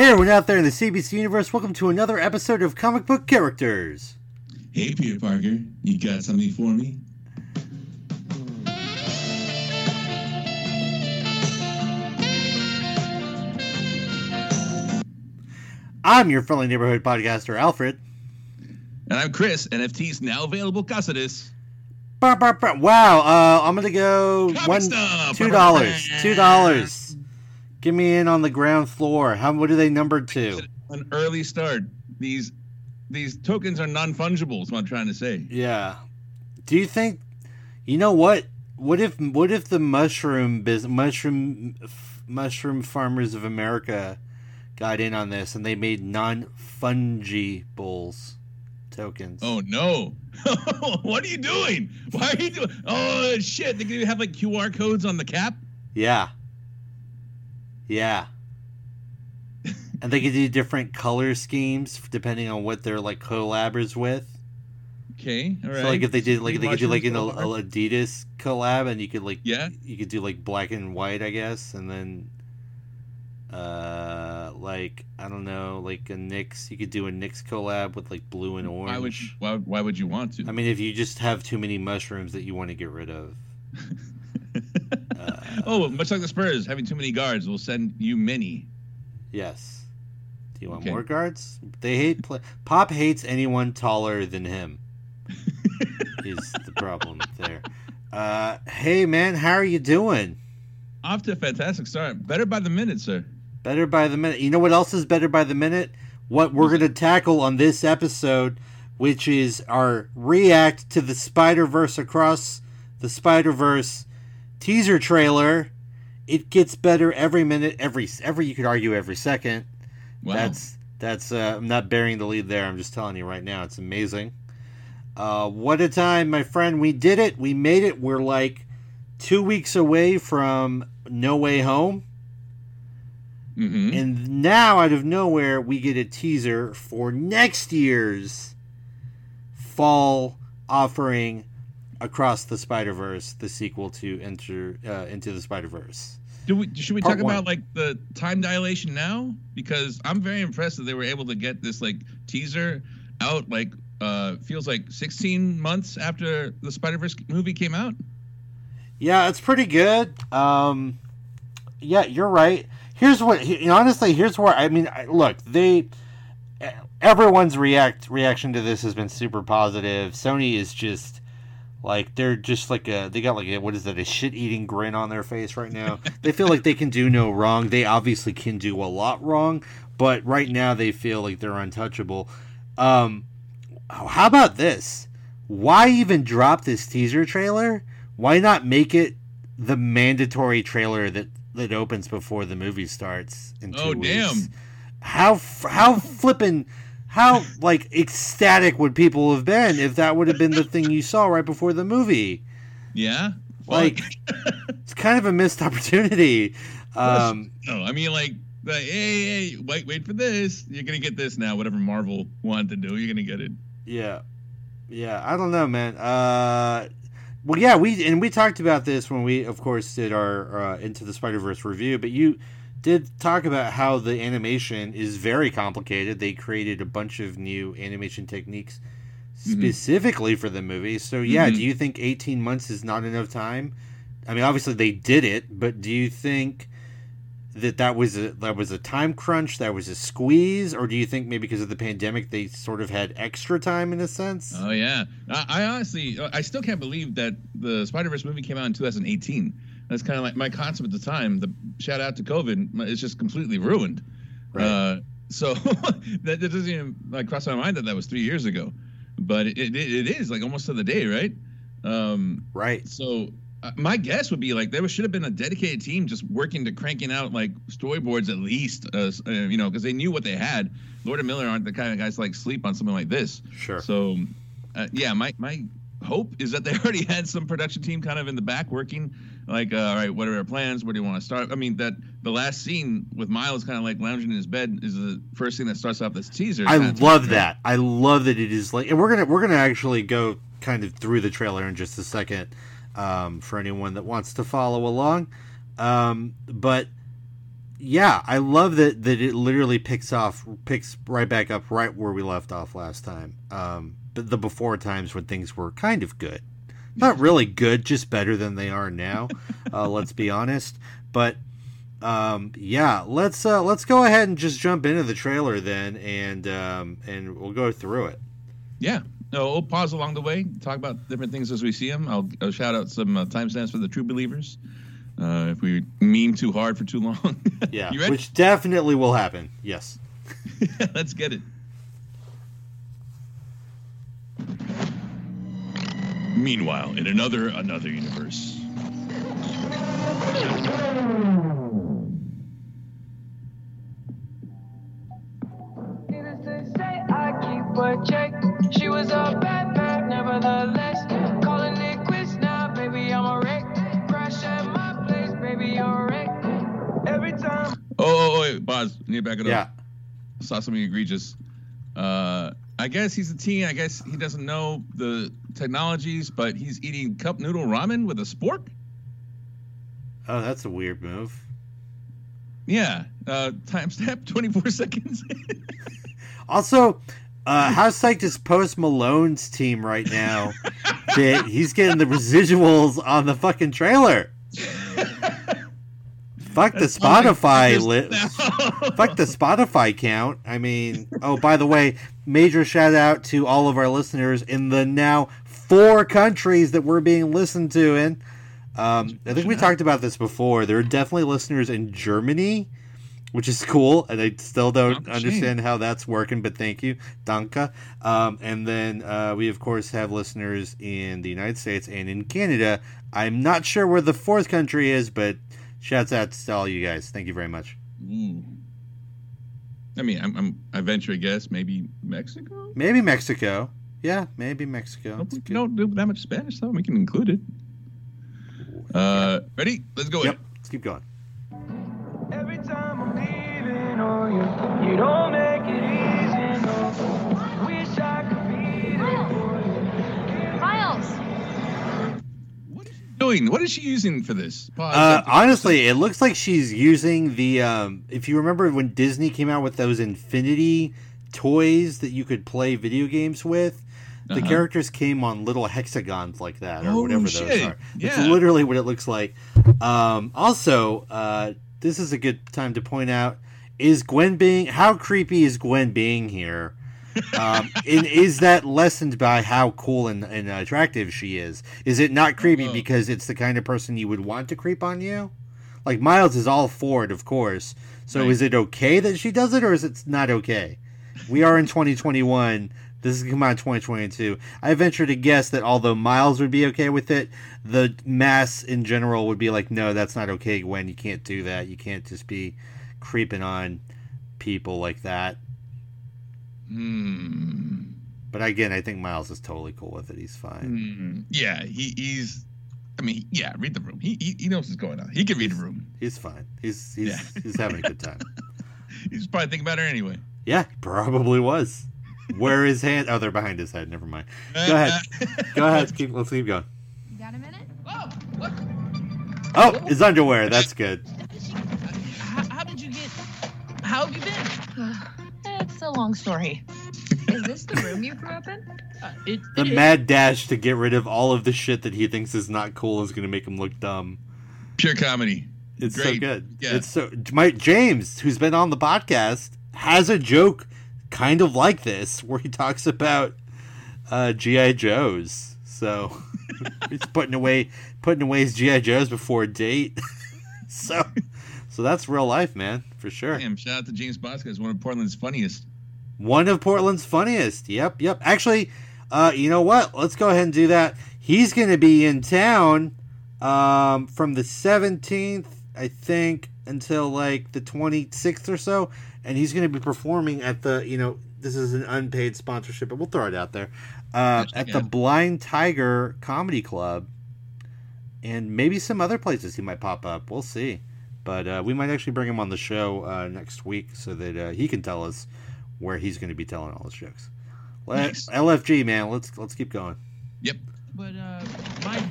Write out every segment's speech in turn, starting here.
Hey, everyone out there in the CBC universe, welcome to another episode of Comic Book Characters. Hey, Peter Parker, you got something for me? I'm your friendly neighborhood podcaster, Alfred. And I'm Chris, NFT's now available Cassadis. Wow, I'm going to go $2. Give me in on the ground floor. What are they numbered to? An early start. These tokens are non-fungible is what I'm trying to say. Yeah. Do you think... You know what? What if the mushroom farmers of America got in on this and they made non-fungibles tokens? Oh, no. What are you doing? Why are you doing... Oh, shit. They could have, like, QR codes on the cap? Yeah. Yeah. And they could do different color schemes depending on what they're like collabers with. Okay, all right. So like if they did like they could do like an Adidas collab, and you could like you could do like black and white, I guess, and then like I don't know, like a Knicks, you could do a Knicks collab with like blue and orange. Why would you want to? I mean, if you just have too many mushrooms that you want to get rid of. Much like the Spurs, having too many guards will send you many. Yes. Do you want more guards? They hate Pop hates anyone taller than him. Is the problem there? Hey man, how are you doing? Off to a fantastic start. Better by the minute, sir. Better by the minute. You know what else is better by the minute? What we're going to tackle on this episode, which is our react to the Spider-Verse Across the Spider-Verse teaser trailer. It gets better every minute, every you could argue every second. Wow. That's I'm not burying the lead there. I'm just telling you right now, it's amazing. What a time, my friend. We did it. We made it. We're like 2 weeks away from No Way Home. Mm-hmm. And now out of nowhere, we get a teaser for next year's fall offering, Across the Spider-Verse, the sequel to Into the Spider-Verse. Should we talk about like the time dilation now? Because I'm very impressed that they were able to get this like teaser out like feels like 16 months after the Spider-Verse movie came out. Yeah, it's pretty good. Yeah, you're right. Everyone's reaction to this has been super positive. Sony is just like they're just like they got like a shit-eating grin on their face right now. They feel like they can do no wrong. They obviously can do a lot wrong, but right now they feel like they're untouchable. How about this? Why even drop this teaser trailer? Why not make it the mandatory trailer that opens before the movie starts in 2 weeks? Oh damn! How like ecstatic would people have been if that would have been the thing you saw right before the movie? Yeah, well, like it's kind of a missed opportunity. No, I mean like hey, wait for this. You're gonna get this now. Whatever Marvel wanted to do, you're gonna get it. Yeah. I don't know, man. We talked about this when we, of course, did our Into the Spider-Verse review, but you did talk about how the animation is very complicated. They created a bunch of new animation techniques specifically for the movie. So, do you think 18 months is not enough time? I mean, obviously they did it, but do you think that was a time crunch, that was a squeeze, or do you think maybe because of the pandemic they sort of had extra time in a sense? Oh, yeah. I honestly still can't believe that the Spider-Verse movie came out in 2018. That's kind of like my concept at the time. The shout out to COVID, it's just completely ruined. Right. So that doesn't even like cross my mind that was 3 years ago, but it is like almost to the day, right? Right. So my guess would be like there should have been a dedicated team just working to cranking out like storyboards at least, because they knew what they had. Lord and Miller aren't the kind of guys to like sleep on something like this. Sure. So my hope is that they already had some production team kind of in the back working. Like, all right, what are our plans? Where do you want to start? I mean, that the last scene with Miles kind of like lounging in his bed is the first thing that starts off this teaser. I love that. I love that it is like, and we're gonna actually go kind of through the trailer in just a second for anyone that wants to follow along. But yeah, I love that it literally picks right back up right where we left off last time. The before times when things were kind of good. Not really good, just better than they are now. Let's be honest. But yeah, let's go ahead and just jump into the trailer then, and we'll go through it. Yeah. No, we'll pause along the way, talk about different things as we see them. I'll shout out some timestamps for the true believers. If we meme too hard for too long. Yeah, you ready? Which definitely will happen. Yes. Let's get it. Meanwhile, in another universe. She was a bad bad, nevertheless. Calling it quits now, baby, I'm a wreck. Crash at my place, baby, you're a wreck. Every time. Oh, wait, Boz, I need to back it up. I saw something egregious. I guess he's a teen. I guess he doesn't know the technologies, but he's eating cup noodle ramen with a spork? Oh, that's a weird move. Yeah. Timestamp 24 seconds. Also, how psyched is Post Malone's team right now that he's getting the residuals on the fucking trailer? Fuck the Spotify list. Fuck the Spotify count. I mean, oh, by the way, major shout out to all of our listeners in the now 4 countries that we're being listened to in. I think we talked about this before. There are definitely listeners in Germany, which is cool, and I still don't understand how that's working, but thank you, Danke. And then we, of course, have listeners in the United States and in Canada. I'm not sure where the 4th country is, but shouts out to all you guys. Thank you very much. Mm. I mean, I venture a guess, maybe Mexico? Maybe Mexico. Yeah, maybe Mexico. We don't do that much Spanish, though. We can include it. Ready? Let's go. Yep, let's keep going. Every time I'm leaving on you, you don't make it easy, no. Wish I could be there for you. Miles! What is she doing? What is she using for this? Honestly, it looks like she's using the, if you remember when Disney came out with those Infinity toys that you could play video games with, the characters came on little hexagons like that or whatever shit. Those are. That's literally what it looks like. Also, this is a good time to point out, how creepy is Gwen being here? And is that lessened by how cool and attractive she is? Is it not creepy because it's the kind of person you would want to creep on you? Like, Miles is all for it, of course. So Is it okay that she does it, or is it not okay? We are in 2021. This is going to come out in 2022. I venture to guess that although Miles would be okay with it, the mass in general would be like, no, that's not okay, Gwen. You can't do that. You can't just be creeping on people like that. Mm. But again, I think Miles is totally cool with it. He's fine. Mm. Yeah, he's read the room. He knows what's going on. He can read the room. He's fine. He's having a good time. He's probably thinking about her anyway. Yeah, probably was. Where his hand? Oh, they're behind his head. Never mind. Go ahead. Let's keep going. You got a minute? Oh, what? Oh, his underwear. That's good. How have you been? It's a long story. Is this the room you grew up in? The mad dash to get rid of all of the shit that he thinks is not cool is going to make him look dumb. Pure comedy. It's great. So good. Yeah. It's so. James, who's been on the podcast, has a joke kind of like this, where he talks about G.I. Joes. So he's putting away his G.I. Joes before a date. so that's real life, man, for sure. Damn, shout out to James Bosco. He's one of Portland's funniest. Yep. Actually, you know what? Let's go ahead and do that. He's going to be in town from the 17th, I think, until like the 26th or so. And he's going to be performing at the, this is an unpaid sponsorship, but we'll throw it out there, at the Blind Tiger Comedy Club. And maybe some other places he might pop up. We'll see. But we might actually bring him on the show next week so that he can tell us where he's going to be telling all his jokes. Nice. LFG, man. Let's keep going. Yep. But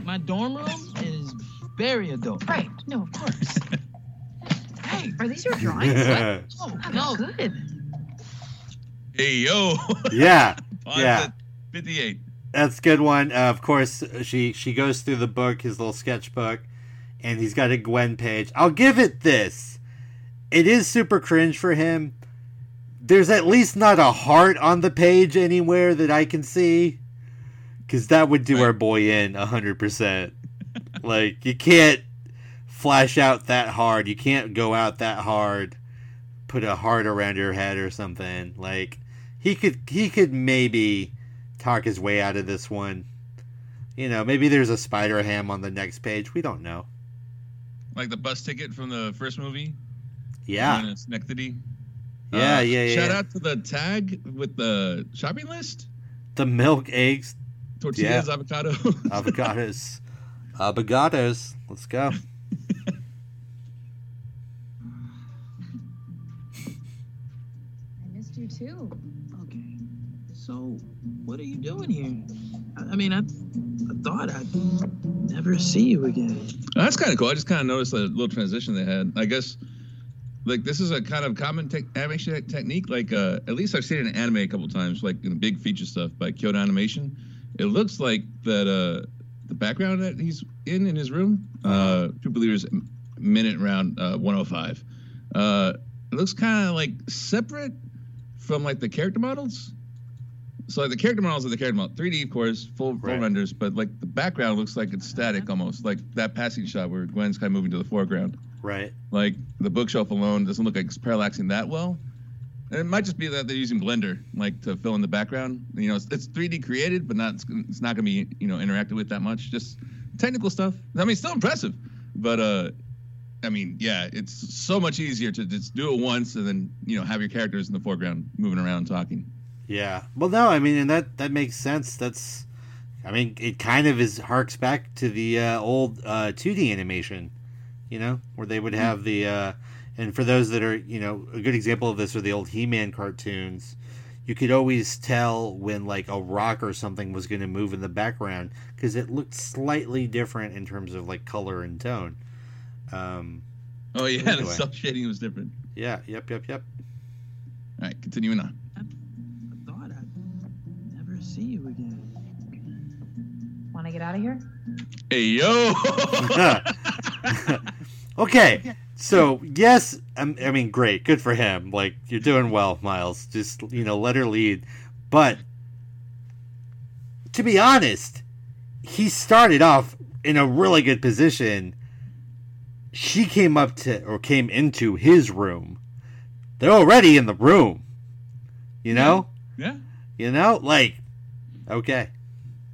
my dorm room is very adult. Right. No, of course. Hey, are these your drawings? Oh, no. Good. Hey, yo. Yeah. Yeah. 58. That's a good one. Of course, she goes through the book, his little sketchbook, and he's got a Gwen page. I'll give it this. It is super cringe for him. There's at least not a heart on the page anywhere that I can see, because that would do our boy in 100%. Like, you can't flash out that hard. You can't go out that hard. Put a heart around your head or something. Like, he could maybe talk his way out of this one. You know, maybe there's a spider ham on the next page. We don't know. Like the bus ticket from the first movie? Yeah. In Schenectady. Yeah, yeah, shout out to the tag with the shopping list. The milk, eggs. Tortillas, yeah. Avocados. Avocados. Avocados. Let's go. I missed you too. Okay. So, what are you doing here? I thought I'd never see you again. Oh, that's kind of cool. I just kind of noticed the little transition they had. I guess, like, this is a kind of common animation technique. Like, at least I've seen it in anime a couple times, like in big feature stuff by Kyoto Animation. It looks like that the background that he's in his room, Super Leaders Minute Round 105. It looks kind of, like, separate from, like, the character models. So, like, the character models are the character model. 3D, of course, full renders, but, like, the background looks like it's static almost, like that passing shot where Gwen's kind of moving to the foreground. Right. Like, the bookshelf alone doesn't look like it's parallaxing that well. And it might just be that they're using Blender, like, to fill in the background. You know, it's 3D created, but it's not going to be, you know, interacted with that much. Just technical stuff. I mean, still impressive. But, it's so much easier to just do it once and then, you know, have your characters in the foreground moving around talking. Yeah. Well, no, I mean, and that makes sense. That's, I mean, it kind of harks back to the old 2D animation, you know, where they would have the... And for those that are, you know, a good example of this are the old He-Man cartoons. You could always tell when, like, a rock or something was going to move in the background because it looked slightly different in terms of, like, color and tone. Anyway. The self-shading was different. Yeah, yep. All right, continuing on. I thought I'd never see you again. Want to get out of here? Hey, yo! Okay. So, yes, I mean, great. Good for him. Like, you're doing well, Miles. Just, you know, let her lead. But, to be honest, he started off in a really good position. She came into his room. They're already in the room. You know? Yeah. You know? Like, okay.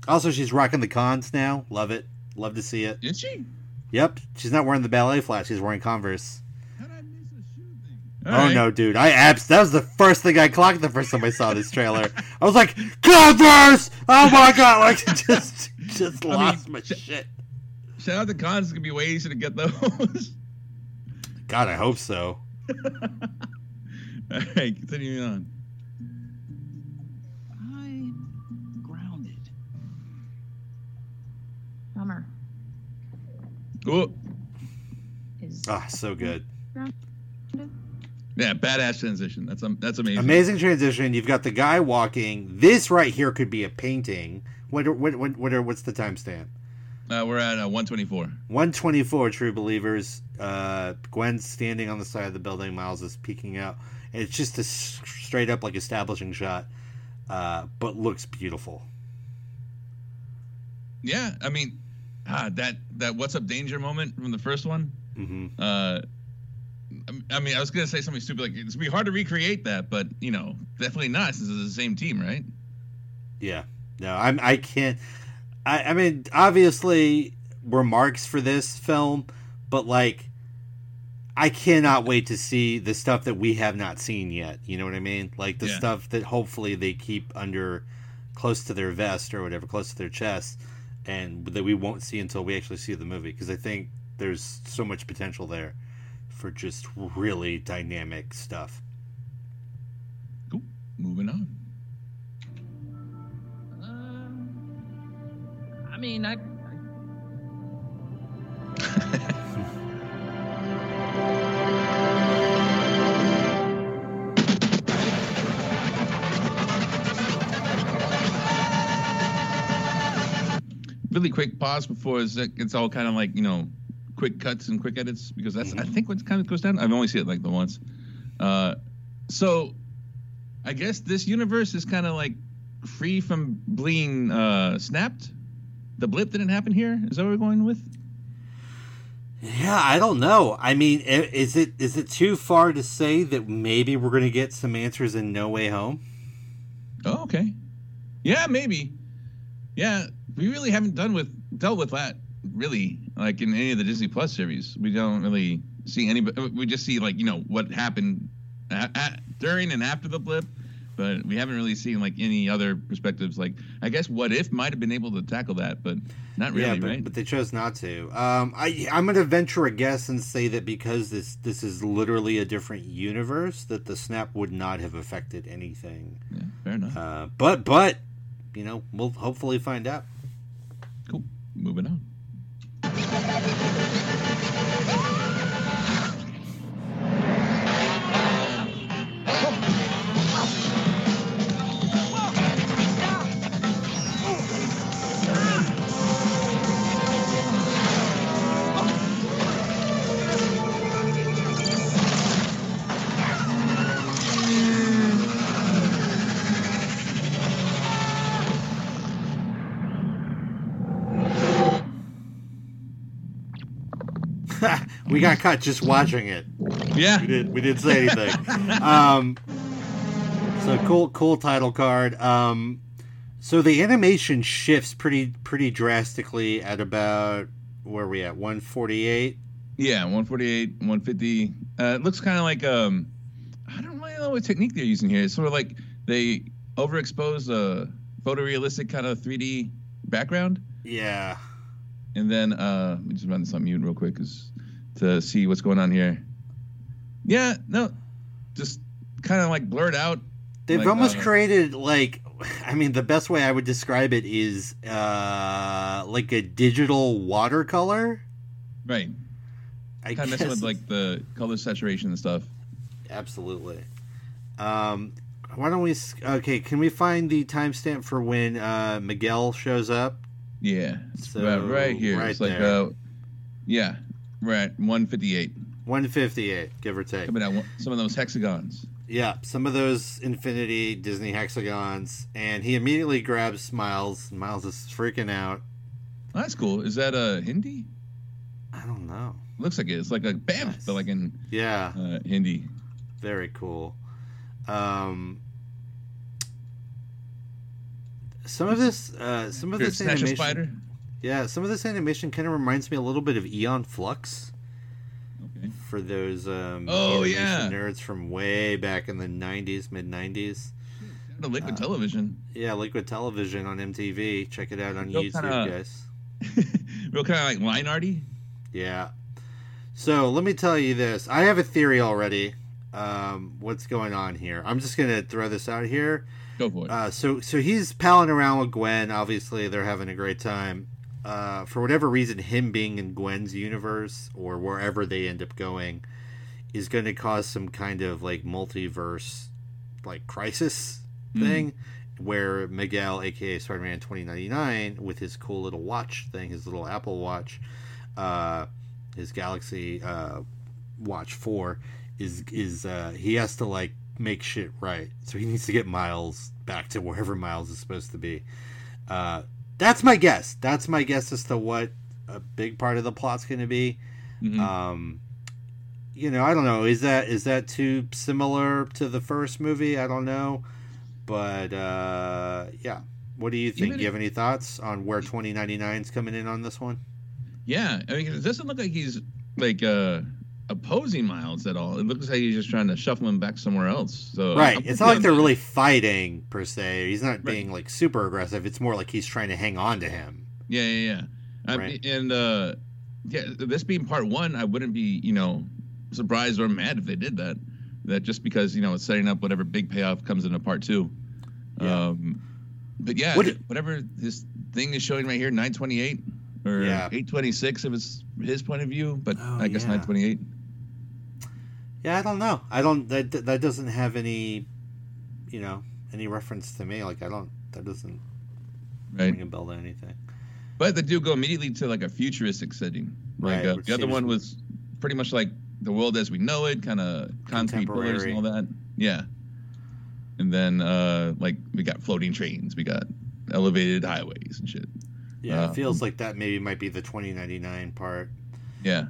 Also, she's rocking the cons now. Love it. Love to see it. Did she? Yep, she's not wearing the ballet flats. She's wearing Converse. How did I miss a shoe thing? No, dude! That was the first thing I clocked the first time I saw this trailer. I was like, Converse! Oh my god! Like, just lost my shit. Shout out to Cons. It's gonna be way easier to get those. God, I hope so. All right, continuing on. I'm grounded. Bummer. Cool. So good. Yeah, badass transition. That's amazing. Amazing transition. You've got the guy walking. This right here could be a painting. What's the timestamp? We're at 124. 124, True Believers. Gwen's standing on the side of the building. Miles is peeking out. And it's just a straight up, like, establishing shot, but looks beautiful. Yeah, I mean... that what's up danger moment from the first one. Mm-hmm. I mean, I was gonna say something stupid like it's gonna be hard to recreate that, but you know, definitely not since it's the same team, right? Yeah. No, I can't. I mean, obviously we're marks for this film, but like, I cannot wait to see the stuff that we have not seen yet. You know what I mean? Like the stuff that hopefully they keep under close to their vest or whatever, close to their chest. And that we won't see until we actually see the movie, because I think there's so much potential there for just really dynamic stuff. Cool. Moving on. really quick pause before it's all kind of like, you know, quick cuts and quick edits, because that's I think what kind of goes down. I've only seen it like the once. So I guess this universe is kind of like free from being snapped. The blip didn't happen here. Is that what we're going with? Yeah, I don't know. I mean, is it too far to say that maybe we're going to get some answers in No Way Home? Oh, okay. Yeah, maybe. Yeah, we really haven't dealt with that really, like in any of the Disney Plus series. We don't really see anybody. We just see like, you know, what happened during and after the blip, but we haven't really seen like any other perspectives. Like, I guess What If might have been able to tackle that, but not really, yeah, right? But they chose not to. I'm going to venture a guess and say that because this is literally a different universe, that the snap would not have affected anything. Yeah, fair enough. But you know, we'll hopefully find out. Cool. Moving on. We got cut just watching it. Yeah, we didn't say anything. So cool title card. So the animation shifts pretty drastically at about, where are we at, 148? Yeah, 148, 150. It looks kind of like I don't really know what technique they're using here. It's sort of like they overexpose a photorealistic kind of 3D background. Yeah. And then let me just run this on mute real quick, cause to see what's going on here. Yeah, no, just kind of like blurred out. They've like, almost created like, I mean, the best way I would describe it is like a digital watercolor. Right. I kind of messing with like the color saturation and stuff. Absolutely. Why don't we? Okay, can we find the timestamp for when Miguel shows up? Yeah, so right here. Right, it's like there. Yeah. We're at 158. 158, give or take. Coming out some of those hexagons. Yeah, some of those Infinity Disney hexagons, and he immediately grabs Miles. Miles is freaking out. That's cool. Is that a Hindi? I don't know. Looks like it. It's like a bam, nice. But like in Hindi. Very cool. Some of this animation. Snatch a spider. Yeah, some of this animation kind of reminds me a little bit of Eon Flux. Okay. For those animation nerds from way back in the 90s, mid-90s. Shout out to Liquid Television. Yeah, Liquid Television on MTV. Check it out on YouTube, guys. Real kind of like line arty. Yeah. So let me tell you this. I have a theory already. What's going on here? I'm just going to throw this out here. Go for it. So he's palling around with Gwen. Obviously, they're having a great time. For whatever reason, him being in Gwen's universe or wherever they end up going is going to cause some kind of like multiverse like crisis thing where Miguel, aka Spider-Man 2099, with his cool little watch thing, his little Apple Watch, his Galaxy Watch 4, is he has to like make shit right. So he needs to get Miles back to wherever Miles is supposed to be. That's my guess. That's my guess as to what a big part of the plot's going to be. Mm-hmm. You know, I don't know. Is that too similar to the first movie? I don't know. But, yeah. What do you think? Do you have any thoughts on where 2099's coming in on this one? Yeah. I mean, it doesn't look like he's, like, opposing Miles at all. It looks like he's just trying to shuffle him back somewhere else. So right. It's not like they're really fighting per se. He's not being like super aggressive. It's more like he's trying to hang on to him. Yeah. Right. And yeah, this being part one, I wouldn't be, you know, surprised or mad if they did that. That just because, you know, it's setting up whatever big payoff comes into part two. Yeah. But yeah, whatever this thing is showing right here, 928 or 826 if it's his point of view, but I guess 928. Yeah, I don't know. That doesn't have any, you know, any reference to me. Like, that doesn't ring a bell to anything. But they do go immediately to like a futuristic setting. Like the other one was pretty much like the world as we know it, kind of concrete pillars and all that. Yeah. And then like we got floating trains, we got elevated highways and shit. Yeah, it feels like that maybe might be the 2099 part. Yeah.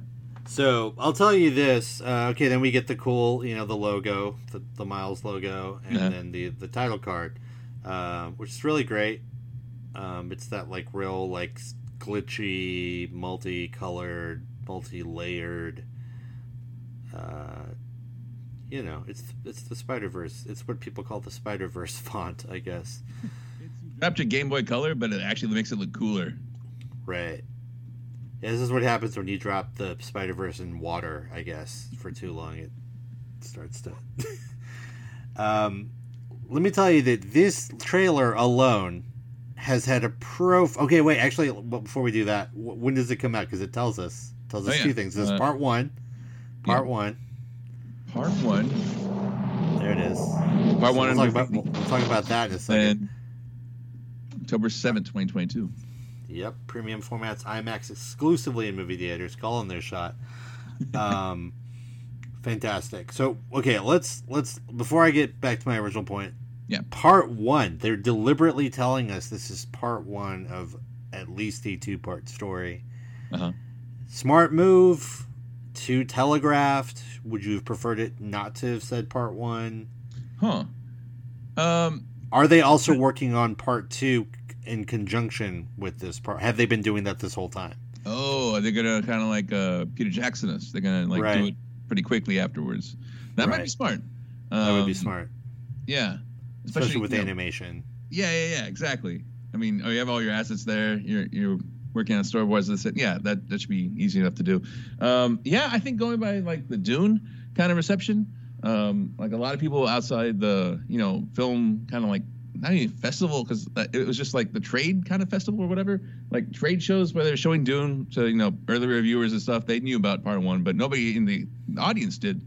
So I'll tell you this. Okay, then we get the cool, you know, the logo, the Miles logo, and then the title card, which is really great. It's that like real like glitchy, multicolored, multi-layered. You know, it's the Spider-Verse. It's what people call the Spider-Verse font, I guess. Wrapped in Game Boy Color, but it actually makes it look cooler. Right. Yeah, this is what happens when you drop the Spider-Verse in water, I guess, for too long. It starts to... let me tell you that this trailer alone has had a Okay, wait, actually, before we do that, when does it come out? Because it tells us two things. This is part one. Part one. There it is. Part one. We'll talk about that in a second. And October 7th, 2022. Yep. Premium formats, IMAX exclusively in movie theaters. Calling their shot. Fantastic. So, okay, let's before I get back to my original point. Yeah. Part one. They're deliberately telling us this is part one of at least a two-part story. Uh-huh. Smart move. Too telegraphed. Would you have preferred it not to have said part one? Huh. Are they also working on part two in conjunction with this part? Have they been doing that this whole time? Oh, they're going to kind of like Peter Jackson us. They're going to like do it pretty quickly afterwards. That might be smart. That would be smart. Yeah. Especially with animation. Yeah, exactly. I mean, you have all your assets there. You're working on storyboards. Yeah, that should be easy enough to do. Yeah, I think going by like the Dune kind of reception, like a lot of people outside the, you know, film kind of like, not even festival, because it was just like the trade kind of festival or whatever, like trade shows where they're showing Dune to, you know, early reviewers and stuff. They knew about part one, but nobody in the audience did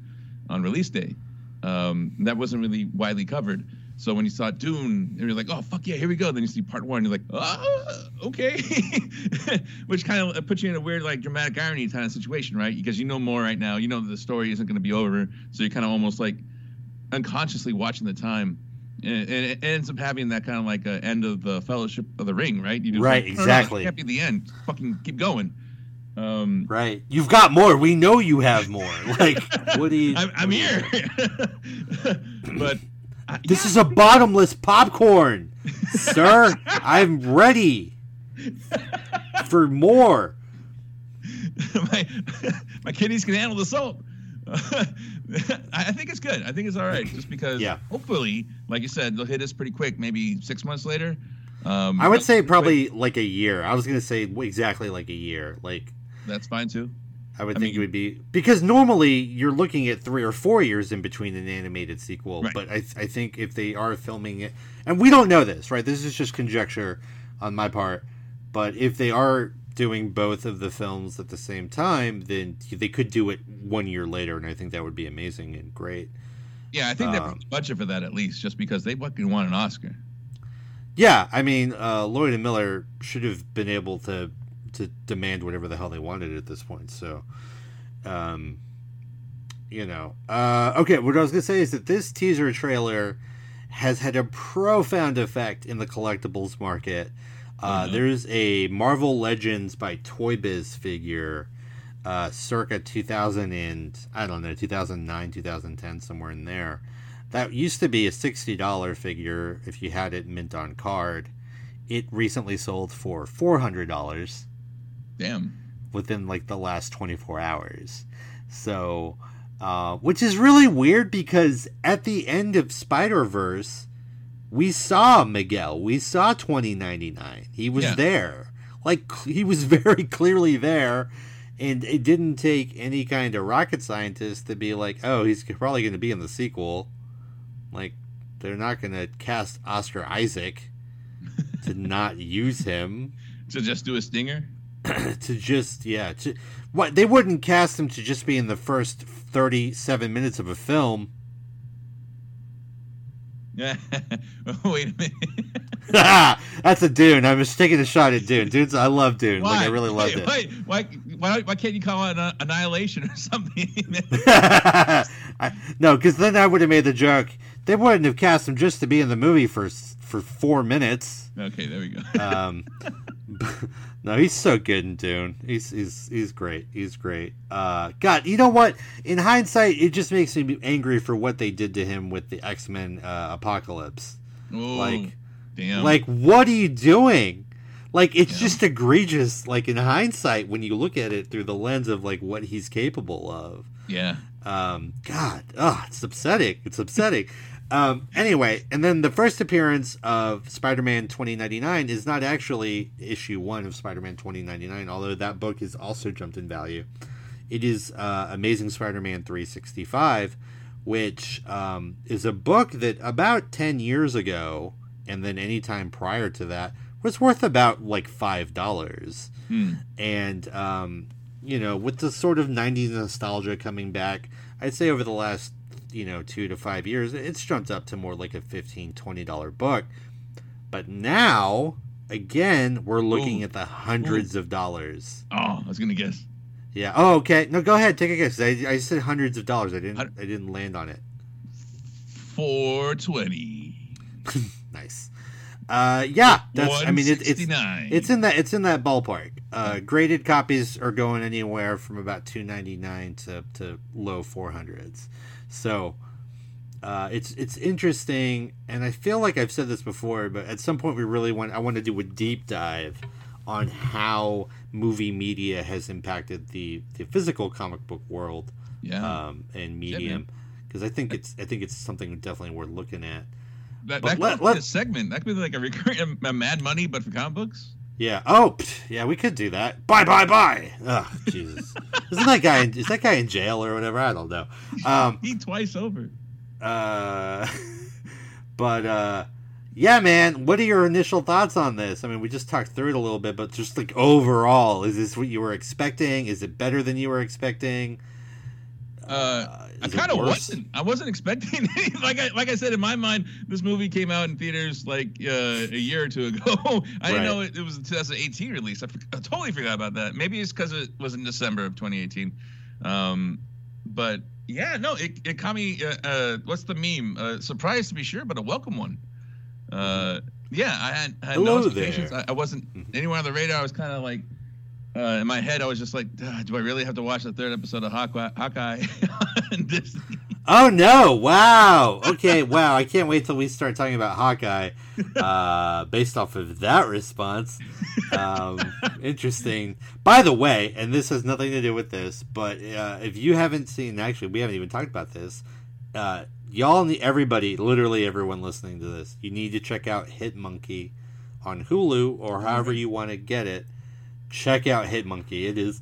on release day. That wasn't really widely covered. So when you saw Dune, and you're like, oh, fuck yeah, here we go. Then you see part one, and you're like, okay. Which kind of puts you in a weird, like, dramatic irony kind of situation, right? Because you know more right now. You know the story isn't going to be over. So you're kind of almost, like, unconsciously watching the time. And it ends up having that kind of, like, end of the Fellowship of the Ring, right? You just exactly. It can't be the end. Just fucking keep going. Right. You've got more. We know you have more. Like, what do you... I'm here. But... This is a bottomless popcorn, sir. I'm ready for more. My kidneys can handle the salt. I think it's good. I think it's all right, just because hopefully, like you said, they'll hit us pretty quick, maybe 6 months later. I would say probably like a year. I was going to say exactly like a year. Like that's fine, too. I would think it would be because normally you're looking at 3 or 4 years in between an animated sequel. Right. But I think if they are filming it, and we don't know this, right? This is just conjecture on my part. But if they are doing both of the films at the same time, then they could do it 1 year later. And I think that would be amazing and great. Yeah, I think they put the budget for that at least, just because they fucking won an Oscar. Yeah, I mean, Lord and Miller should have been able to demand whatever the hell they wanted at this point. So, you know, okay. What I was going to say is that this teaser trailer has had a profound effect in the collectibles market. There's a Marvel Legends by Toy Biz figure, circa 2009, 2010, somewhere in there. That used to be a $60 figure. If you had it mint on card, it recently sold for $400. Damn. Within like the last 24 hours. So, which is really weird because at the end of Spider-Verse, we saw Miguel. We saw 2099. He was there. Like, he was very clearly there. And it didn't take any kind of rocket scientist to be like, oh, he's probably going to be in the sequel. Like, they're not going to cast Oscar Isaac to not use him. To just do a stinger? They wouldn't cast him to just be in the first 37 minutes of a film. Wait a minute. That's a Dune. I was taking a shot at Dune. Dude's, I love Dune. Why? Like, I really loved it. Why can't you call it an Annihilation or something? No, because then I would have made the joke. They wouldn't have cast him just to be in the movie for 4 minutes. Okay, there we go. No, he's so good in Dune. He's great. He's great. God, you know what? In hindsight, it just makes me angry for what they did to him with the X-Men Apocalypse. Ooh, like, damn. Like, what are you doing? Like, it's just egregious. Like, in hindsight, when you look at it through the lens of like what he's capable of. Yeah. God. Oh, it's upsetting. It's upsetting. Anyway, and then the first appearance of Spider-Man 2099 is not actually issue 1 of Spider-Man 2099, although that book has also jumped in value. It is Amazing Spider-Man 365, which is a book that about 10 years ago, and then any time prior to that, was worth about like $5. And, you know, with the sort of 90s nostalgia coming back, I'd say over the last 2 to 5 years, it's jumped up to more like a $15, $20 book. But now, again, we're looking at the hundreds of dollars. Oh, I was going to guess. Yeah. Oh, okay. No, go ahead. Take a guess. I said hundreds of dollars. I didn't land on it. $420. Nice. Yeah. That's, I mean, it's in that ballpark. Graded copies are going anywhere from about $299 to low $400s. So it's interesting, and I feel like I've said this before, but at some point I want to do a deep dive on how movie media has impacted the physical comic book world and medium, because I think it's something definitely worth looking at. That could be a segment. That could be like a recurring Mad Money, but for comic books. Yeah. Oh, yeah. We could do that. Bye. Oh, Jesus. Isn't that guy? Is that guy in jail or whatever? I don't know. He twice over. But yeah, man. What are your initial thoughts on this? I mean, we just talked through it a little bit, but just like overall, is this what you were expecting? Is it better than you were expecting? I kind of wasn't. I wasn't expecting anything. Like I said, in my mind, this movie came out in theaters like a year or two ago. I didn't know it was a 2018 release. I totally forgot about that. Maybe it's because it was in December of 2018. But yeah, no, it caught me. What's the meme? Surprise to be sure, but a welcome one. Yeah, I had no expectations. I wasn't anywhere on the radar. I was kind of like. In my head, I was just like, do I really have to watch the third episode of Hawkeye on Disney? Oh, no. Wow. Okay, wow. I can't wait till we start talking about Hawkeye based off of that response. Interesting. By the way, and this has nothing to do with this, but if you haven't seen, actually, we haven't even talked about this, y'all, everybody, literally everyone listening to this, you need to check out Hit-Monkey on Hulu or however you want to get it. Check out Hit-Monkey. It is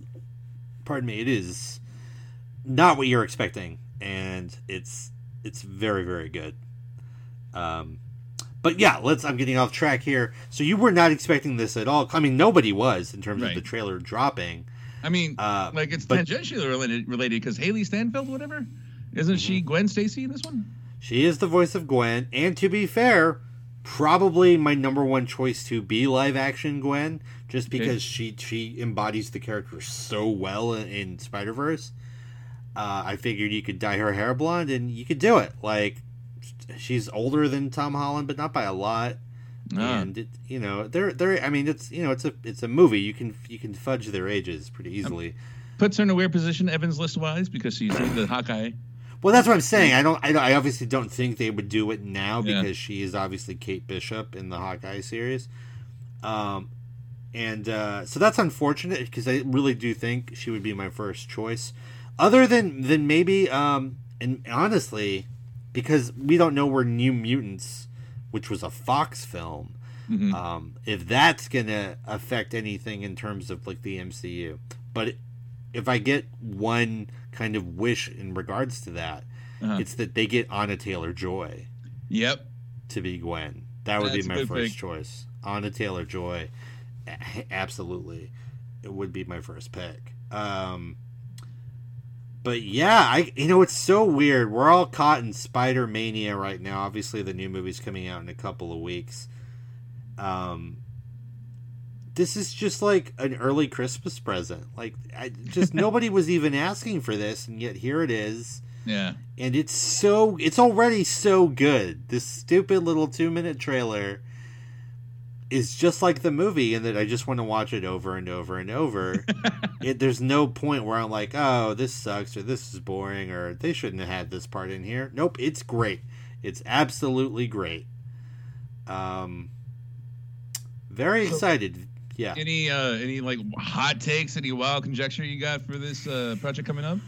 not what you're expecting, and it's very, very good. But yeah, I'm getting off track here. So you were not expecting this at all. I mean, nobody was in terms of the trailer dropping. I mean, it's tangentially related because Haley Stanfield, whatever, isn't she Gwen Stacy in this one? She is the voice of Gwen, and to be fair, probably my number one choice to be live action Gwen, just because she embodies the character so well in Spider-Verse. I figured you could dye her hair blonde and you could do it. Like, she's older than Tom Holland, but not by a lot. And it's a movie. You can fudge their ages pretty easily. Puts her in a weird position, Evans list wise, because she's the Hawkeye. Well, that's what I'm saying. I obviously don't think they would do it now because she is obviously Kate Bishop in the Hawkeye series, and so that's unfortunate because I really do think she would be my first choice. Other than maybe, and honestly, because we don't know where New Mutants, which was a Fox film, if that's gonna affect anything in terms of like the MCU, but. If I get one kind of wish in regards to that, it's that they get Anna Taylor Joy. Yep. To be Gwen. That would be my first choice. Anna Taylor Joy. Absolutely. It would be my first pick. But yeah, it's so weird. We're all caught in Spider Mania right now. Obviously, the new movie's coming out in a couple of weeks. This is just like an early Christmas present. Nobody was even asking for this, and yet here it is. Yeah. And it's already so good. This stupid little 2-minute trailer is just like the movie in that I just want to watch it over and over and over. There's no point where I'm like, oh, this sucks, or this is boring, or they shouldn't have had this part in here. Nope, it's great. It's absolutely great. Very excited. Yeah. Any like hot takes, any wild conjecture you got for this project coming up?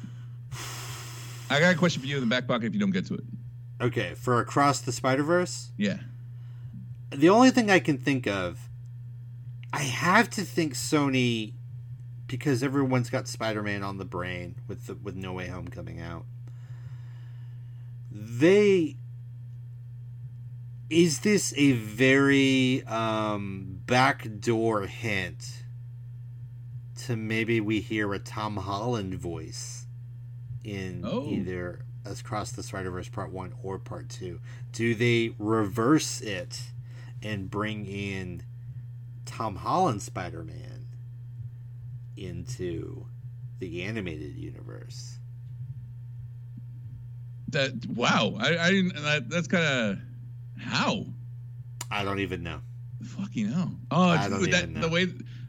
I got a question for you in the back pocket if you don't get to it. Okay, for Across the Spider-Verse? Yeah. The only thing I can think of, I have to think Sony, because everyone's got Spider-Man on the brain with No Way Home coming out. Is this a very backdoor hint to maybe we hear a Tom Holland voice in either Across the Spider-Verse Part 1 or Part 2? Do they reverse it and bring in Tom Holland Spider-Man into the animated universe? That's kind of... How? I don't even know. Fucking hell. Oh, I don't even know. The way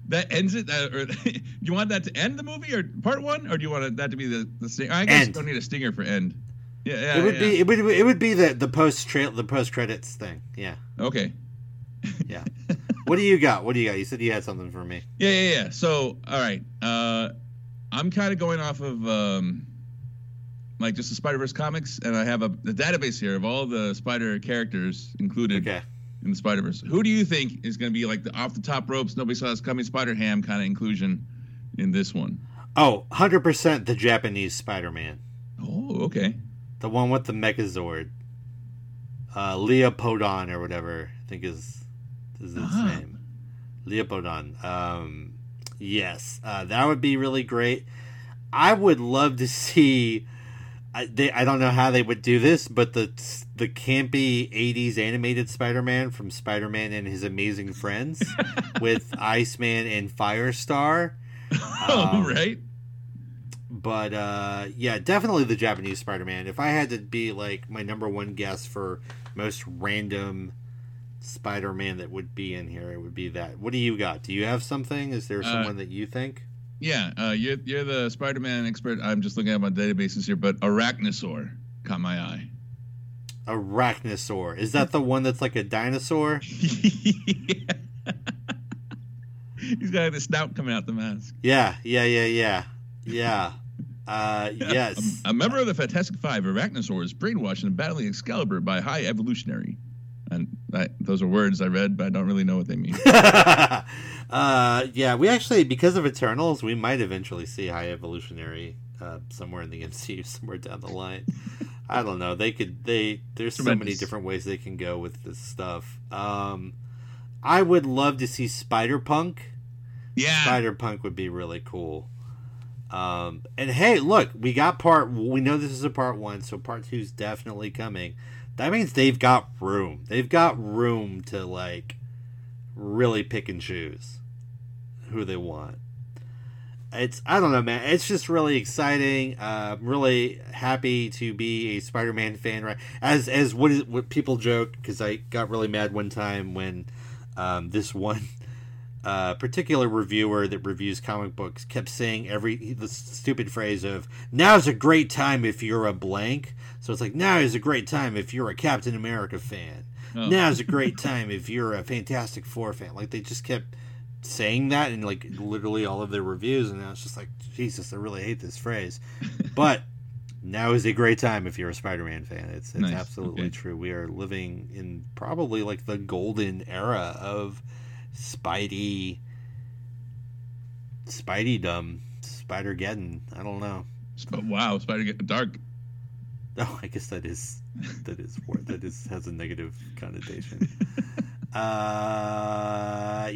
that ends it, do you want that to end the movie or part one, or do you want that to be the stinger? I guess you don't need a stinger for end. Yeah. It would be the post credits thing. Yeah. Okay. Yeah. What do you got? You said you had something for me. Yeah. So, all right. I'm kind of going off of just the Spider-Verse comics, and I have a database here of all the Spider characters included in the Spider-Verse. Who do you think is going to be like the off-the-top ropes, nobody saw this coming, Spider-Ham kind of inclusion in this one? Oh, 100% the Japanese Spider-Man. Oh, okay. The one with the Mechazord. Leopodon or whatever, I think is his name. Leopodon. Yes, that would be really great. I would love to see... I don't know how they would do this, but the campy 80s animated Spider-Man from Spider-Man and His Amazing Friends with Iceman and Firestar. Right. But, definitely the Japanese Spider-Man. If I had to be, my number one guess for most random Spider-Man that would be in here, it would be that. What do you got? Do you have something? Is there someone that you think? Yeah, you're the Spider-Man expert. I'm just looking at my databases here, but Arachnosaur caught my eye. Arachnosaur. Is that the one that's like a dinosaur? Yeah. He's got the snout coming out the mask. Yeah. Yes. A member of the Fantastic Five, Arachnosaur is brainwashed and battling Excalibur by High Evolutionary. And those are words I read, but I don't really know what they mean. We actually, because of Eternals, we might eventually see High Evolutionary somewhere in the MCU, somewhere down the line. I don't know. There's so many different ways they can go with this stuff. I would love to see Spider-Punk. Yeah. Spider-Punk would be really cool. And hey, look, we know this is a part one, so part two's definitely coming. That means they've got room. They've got room to, really pick and choose who they want. I don't know, man. It's just really exciting. I'm really happy to be a Spider-Man fan. Right? As what people joke, because I got really mad one time when this one particular reviewer that reviews comic books kept saying the stupid phrase of, now's a great time if you're a blank. So it's now is a great time if you're a Captain America fan. Oh. Now is a great time if you're a Fantastic Four fan. They just kept saying that in literally all of their reviews, and I was just like, Jesus, I really hate this phrase. But now is a great time if you're a Spider-Man fan. It's nice. Absolutely true. We are living in probably the golden era of Spidey-dom, Spider-Geddon. I don't know. Wow, Spider-Geddon, dark. Oh, I guess that has a negative connotation. I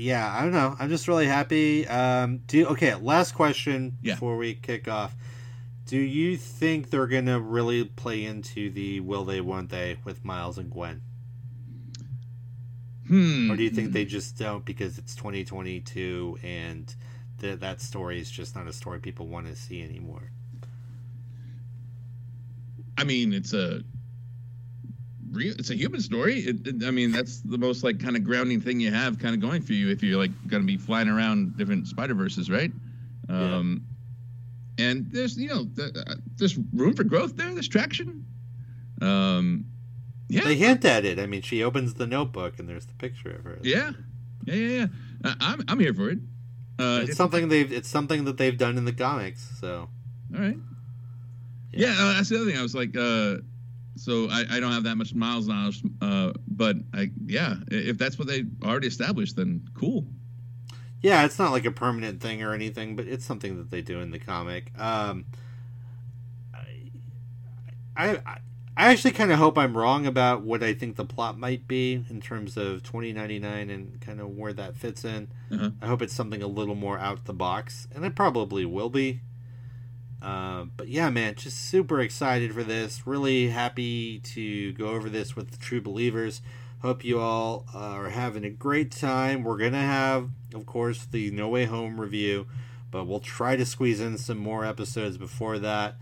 don't know. I'm just really happy. Last question before we kick off. Do you think they're going to really play into the will they, won't they with Miles and Gwen? Or do you think they just don't because it's 2022 and that story is just not a story people want to see anymore? I mean, it's a human story. That's the most like kind of grounding thing you have kind of going for you if you're like going to be flying around different Spider-Verses, right? Yeah. And there's, there's room for growth there. There's traction. Yeah. They hint at it. I mean, she opens the notebook and there's the picture of her. Yeah. I'm here for it. It's something that they've done in the comics. So. All right. Yeah, that's the other thing. I was like, so I don't have that much Miles knowledge, but if that's what they already established, then cool. Yeah, it's not like a permanent thing or anything, but it's something that they do in the comic. I actually kind of hope I'm wrong about what I think the plot might be in terms of 2099 and kind of where that fits in. Uh-huh. I hope it's something a little more out the box, and it probably will be. But yeah, man, just super excited for this. Really happy to go over this with the True Believers. Hope you all are having a great time. We're going to have, of course, the No Way Home review, but we'll try to squeeze in some more episodes before that.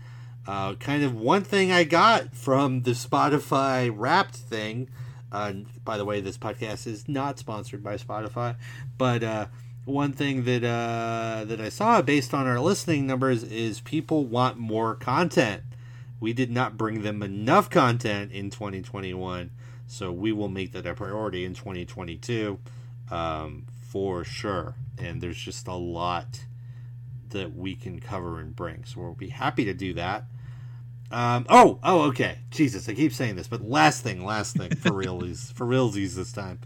Kind of one thing I got from the Spotify Wrapped thing. By the way, this podcast is not sponsored by Spotify, but, one thing that I saw based on our listening numbers is people want more content. We did not bring them enough content in 2021, so we will make that a priority in 2022 for sure. And there's just a lot that we can cover and bring, so we'll be happy to do that. Okay. Jesus, I keep saying this, but last thing for realsies this time.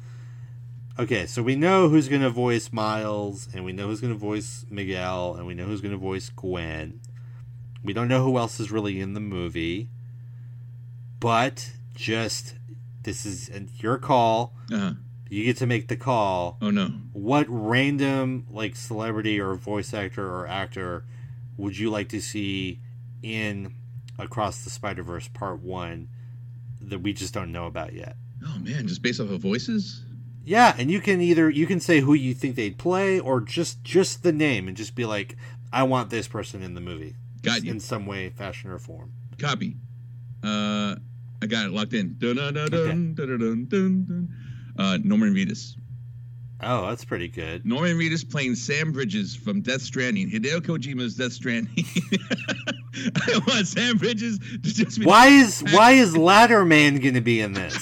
Okay, so we know who's going to voice Miles, and we know who's going to voice Miguel, and we know who's going to voice Gwen. We don't know who else is really in the movie, but just, this is your call. Uh-huh. You get to make the call. Oh, no. What random celebrity or voice actor or actor would you like to see in Across the Spider-Verse Part 1 that we just don't know about yet? Oh, man, just based off of voices? Yeah, and you can say who you think they'd play, or just the name, and just be like, I want this person in the movie. Got you. In some way, fashion, or form. Copy. I got it locked in. Dun dun dun dun dun dun dun. Norman Reedus. Oh, that's pretty good. Norman Reedus playing Sam Bridges from Death Stranding. Hideo Kojima's Death Stranding. I want Sam Bridges to just be. Why is Ladderman going to be in this?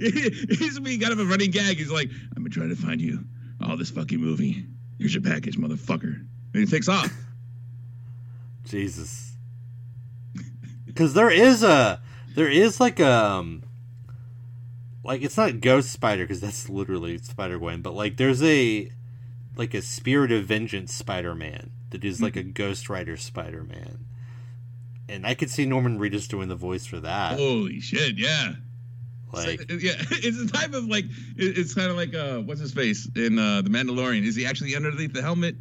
He's got him a running gag. He's like, I've been trying to find you all this fucking movie. Here's your package, motherfucker. And he takes off. Jesus. Because there is it's not Ghost Spider, because that's literally Spider-Gwen, but there's a Spirit of Vengeance Spider-Man that is like a Ghost Rider Spider-Man. And I could see Norman Reedus doing the voice for that. Holy shit, yeah. It's the type of it's kind of what's his face in The Mandalorian? Is he actually underneath the helmet,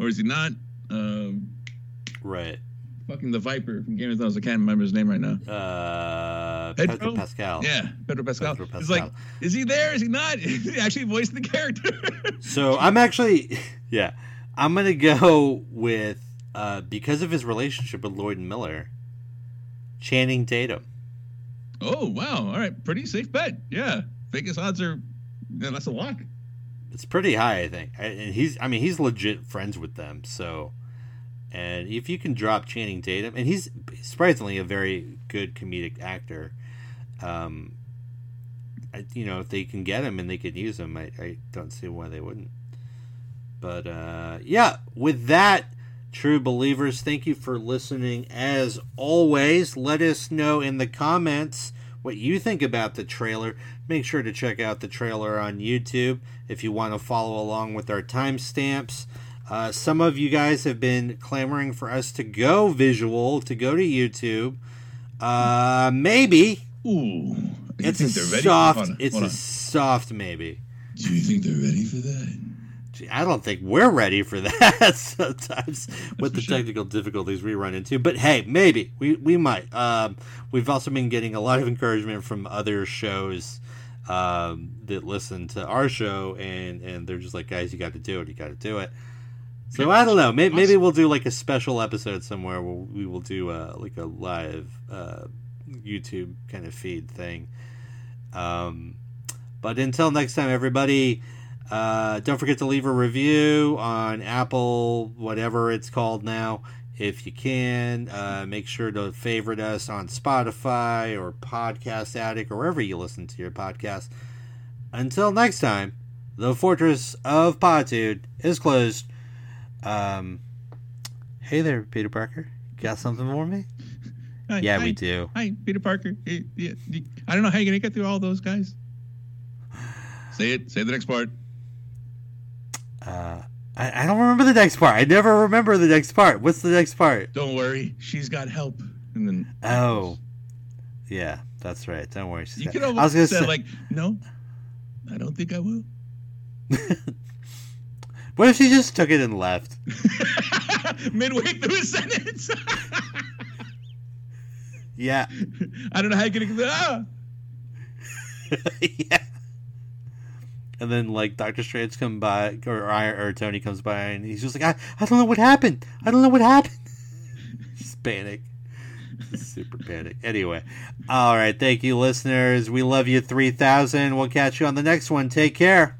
or is he not? Right. Fucking the Viper from Game of Thrones. I can't remember his name right now. Pedro Pascal. Yeah, Pedro Pascal. It's is he there? Is he not? Is he actually voiced the character? So I'm gonna go with because of his relationship with Lord and Miller, Channing Tatum. Oh, wow. All right. Pretty safe bet. Yeah. Vegas odds are, that's a lock. It's pretty high, I think. And he's legit friends with them. So, and if you can drop Channing Tatum, and he's surprisingly a very good comedic actor, if they can get him and they can use him, I don't see why they wouldn't. But, with that, True Believers, thank you for listening. As always, let us know in the comments what you think about the trailer. Make sure to check out the trailer on YouTube if you want to follow along with our timestamps. Some of you guys have been clamoring for us to go visual, to go to YouTube. Maybe. Ooh. It's a soft maybe. Do you think they're ready for that? gee, I don't think we're ready for that sometimes with the technical difficulties we run into. But hey, maybe we might. We've also been getting a lot of encouragement from other shows that listen to our show, and they're just like, guys, you got to do it. You got to do it. So I don't know. Maybe we'll do like a special episode somewhere where we will do like a live YouTube kind of feed thing. But until next time, everybody, don't forget to leave a review on Apple, whatever it's called now. If you can, make sure to favorite us on Spotify or Podcast Addict or wherever you listen to your podcast. Until next time, the Fortress of Podtude is closed. Hey there, Peter Parker. Got something for me? Hi, we do. Hi, Peter Parker. I don't know how you're going to get through all those guys. Say it. Say the next part. I don't remember the next part. I never remember the next part. What's the next part? Don't worry. She's got help. And then. Oh. Yeah, that's right. Don't worry. She's got help. I was going to say, like, no, I don't think I will. What if she just took it and left? Midway through a sentence. Yeah. I don't know how you're going to. Ah! Yeah. And then, like, Dr. Strange comes by, or Tony comes by, and he's just like, I don't know what happened. I don't know what happened. Just panic. Just super panic. Anyway. All right. Thank you, listeners. We love you 3,000. We'll catch you on the next one. Take care.